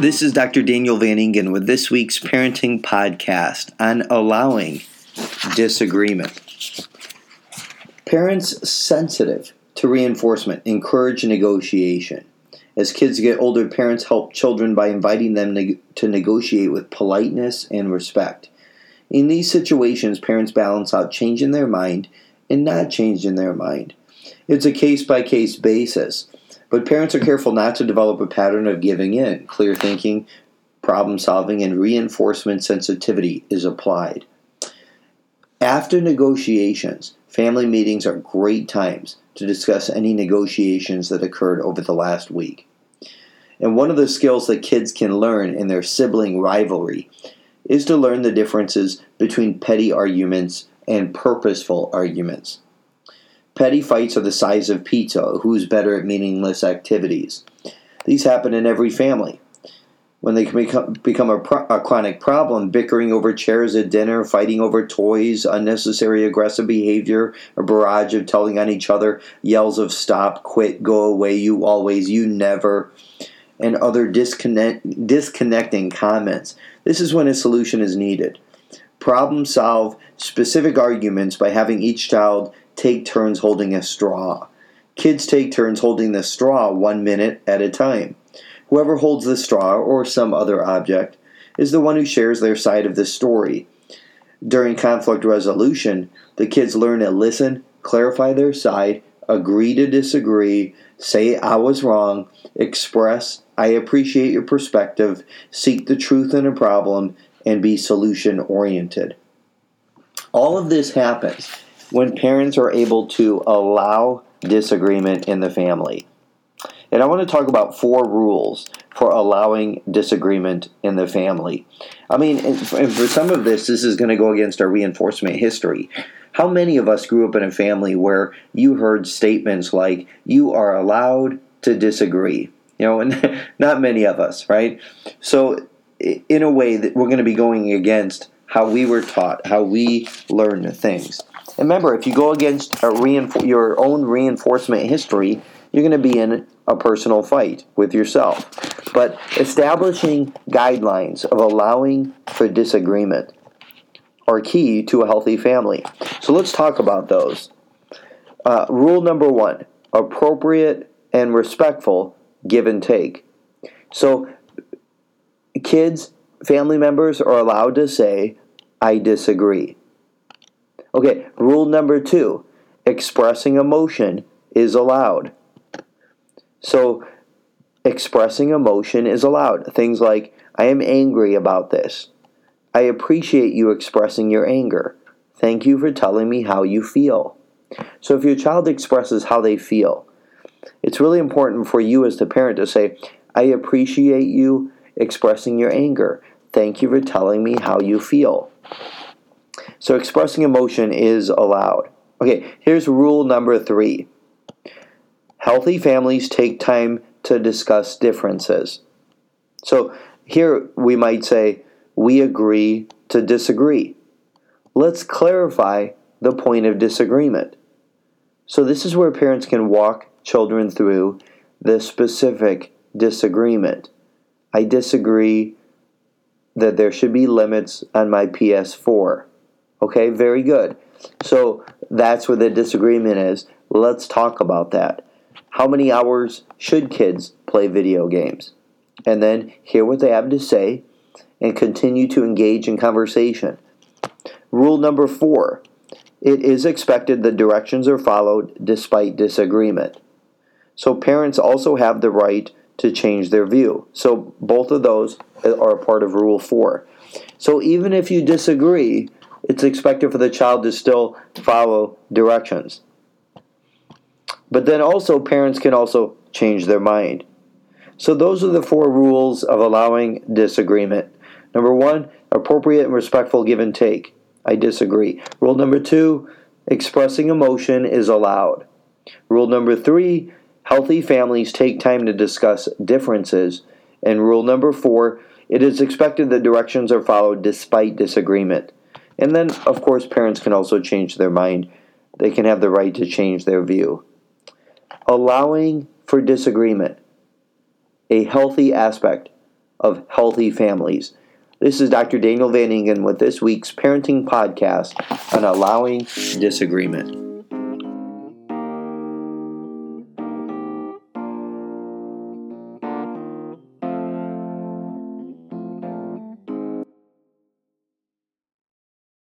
This is Dr. Daniel Van Ingen with this week's parenting podcast on allowing disagreement. Parents sensitive to reinforcement encourage negotiation. As kids get older, parents help children by inviting them to negotiate with politeness and respect. In these situations, parents balance out change in their mind and not change in their mind. It's a case-by-case basis. But parents are careful not to develop a pattern of giving in. Clear thinking, problem solving, and reinforcement sensitivity is applied. After negotiations, family meetings are great times to discuss any negotiations that occurred over the last week. And one of the skills that kids can learn in their sibling rivalry is to learn the differences between petty arguments and purposeful arguments. Petty fights are the size of pizza, who's better at meaningless activities. These happen in every family. When they can become a chronic problem, bickering over chairs at dinner, fighting over toys, unnecessary aggressive behavior, a barrage of telling on each other, yells of stop, quit, go away, you always, you never, and other disconnecting comments. This is when a solution is needed. Problem solve specific arguments by having each child take turns holding a straw. Kids take turns holding the straw 1 minute at a time. Whoever holds the straw or some other object is the one who shares their side of the story. During conflict resolution, the kids learn to listen, clarify their side, agree to disagree, say I was wrong, express I appreciate your perspective, seek the truth in a problem, and be solution-oriented. All of this happens when parents are able to allow disagreement in the family. And I want to talk about 4 rules for allowing disagreement in the family. I mean, and for some of this is going to go against our reinforcement history. How many of us grew up in a family where you heard statements like, you are allowed to disagree? You know, and not many of us, right? So in a way that we're going to be going against how we were taught, how we learned things. And remember, if you go against your own reinforcement history, you're going to be in a personal fight with yourself. But establishing guidelines of allowing for disagreement are key to a healthy family. So let's talk about those. Rule number 1, appropriate and respectful give and take. So kids, family members are allowed to say, I disagree. Okay, rule number 2, expressing emotion is allowed. So, expressing emotion is allowed. Things like, I am angry about this. I appreciate you expressing your anger. Thank you for telling me how you feel. So, if your child expresses how they feel, it's really important for you as the parent to say, I appreciate you expressing your anger. Thank you for telling me how you feel. So expressing emotion is allowed. Okay, here's rule number 3. Healthy families take time to discuss differences. So here we might say, we agree to disagree. Let's clarify the point of disagreement. So this is where parents can walk children through the specific disagreement. I disagree that there should be limits on my PS4. Okay, very good. So that's where the disagreement is. Let's talk about that. How many hours should kids play video games? And then hear what they have to say and continue to engage in conversation. Rule number 4. It is expected that directions are followed despite disagreement. So parents also have the right to change their view. So both of those are a part of Rule 4. So even if you disagree, it's expected for the child to still follow directions. But then also, parents can also change their mind. So those are the 4 rules of allowing disagreement. Number 1, appropriate and respectful give and take. I disagree. Rule number 2, expressing emotion is allowed. Rule number 3, healthy families take time to discuss differences. And rule number 4, it is expected that directions are followed despite disagreement. And then, of course, parents can also change their mind. They can have the right to change their view. Allowing for disagreement, a healthy aspect of healthy families. This is Dr. Daniel Van Ingen with this week's parenting podcast on allowing disagreement.